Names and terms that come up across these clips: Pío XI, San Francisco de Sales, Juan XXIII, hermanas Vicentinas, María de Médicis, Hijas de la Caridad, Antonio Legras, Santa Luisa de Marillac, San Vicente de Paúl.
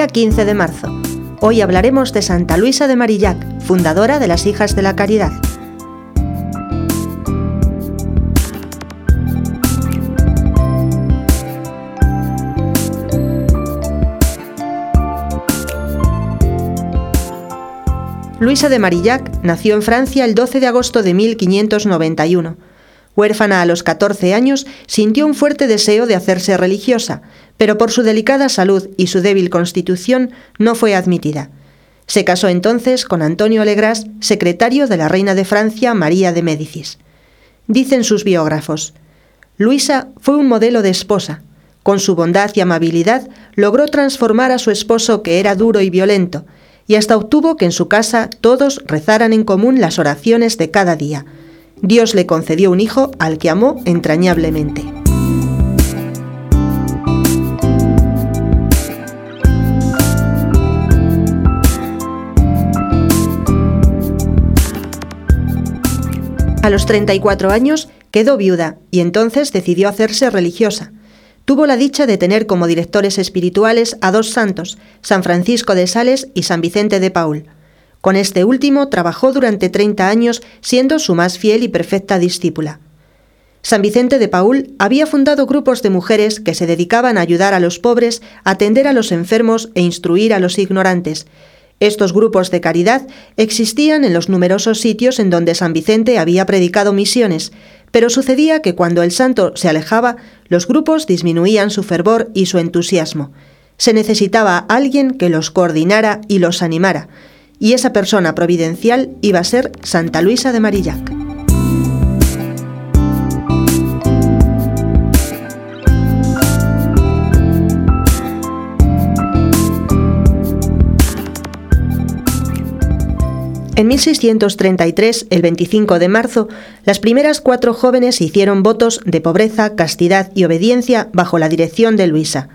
día 15 de marzo. Hoy hablaremos de Santa Luisa de Marillac, fundadora de las Hijas de la Caridad. Luisa de Marillac nació en Francia el 12 de agosto de 1591. Huérfana a los 14 años, sintió un fuerte deseo de hacerse religiosa, pero por su delicada salud y su débil constitución no fue admitida. Se casó entonces con Antonio Legras, secretario de la reina de Francia María de Médicis. Dicen sus biógrafos: Luisa fue un modelo de esposa. Con su bondad y amabilidad logró transformar a su esposo, que era duro y violento, y hasta obtuvo que en su casa todos rezaran en común las oraciones de cada día. Dios le concedió un hijo al que amó entrañablemente. A los 34 años quedó viuda y entonces decidió hacerse religiosa. Tuvo la dicha de tener como directores espirituales a dos santos, San Francisco de Sales y San Vicente de Paúl. Con este último trabajó durante 30 años, siendo su más fiel y perfecta discípula. San Vicente de Paúl había fundado grupos de mujeres que se dedicaban a ayudar a los pobres, atender a los enfermos e instruir a los ignorantes. Estos grupos de caridad existían en los numerosos sitios en donde San Vicente había predicado misiones, pero sucedía que cuando el santo se alejaba, los grupos disminuían su fervor y su entusiasmo. Se necesitaba alguien que los coordinara y los animara, y esa persona providencial iba a ser Santa Luisa de Marillac. En 1633, el 25 de marzo, las primeras 4 jóvenes hicieron votos de pobreza, castidad y obediencia bajo la dirección de Luisa.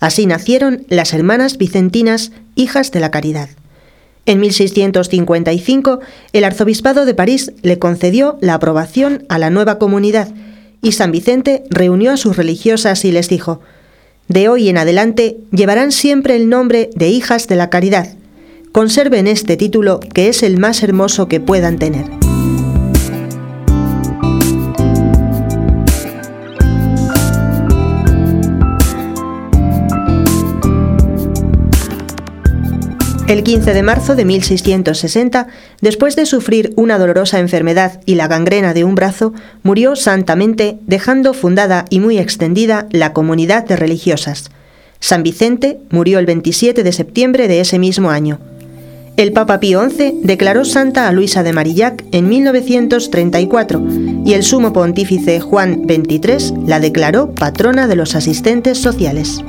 Así nacieron las hermanas Vicentinas, Hijas de la Caridad. En 1655, el arzobispado de París le concedió la aprobación a la nueva comunidad y San Vicente reunió a sus religiosas y les dijo: «De hoy en adelante llevarán siempre el nombre de Hijas de la Caridad. Conserven este título, que es el más hermoso que puedan tener». El 15 de marzo de 1660, después de sufrir una dolorosa enfermedad y la gangrena de un brazo, murió santamente, dejando fundada y muy extendida la comunidad de religiosas. San Vicente murió el 27 de septiembre de ese mismo año. El Papa Pío XI declaró santa a Luisa de Marillac en 1934 y el sumo pontífice Juan XXIII la declaró patrona de los asistentes sociales.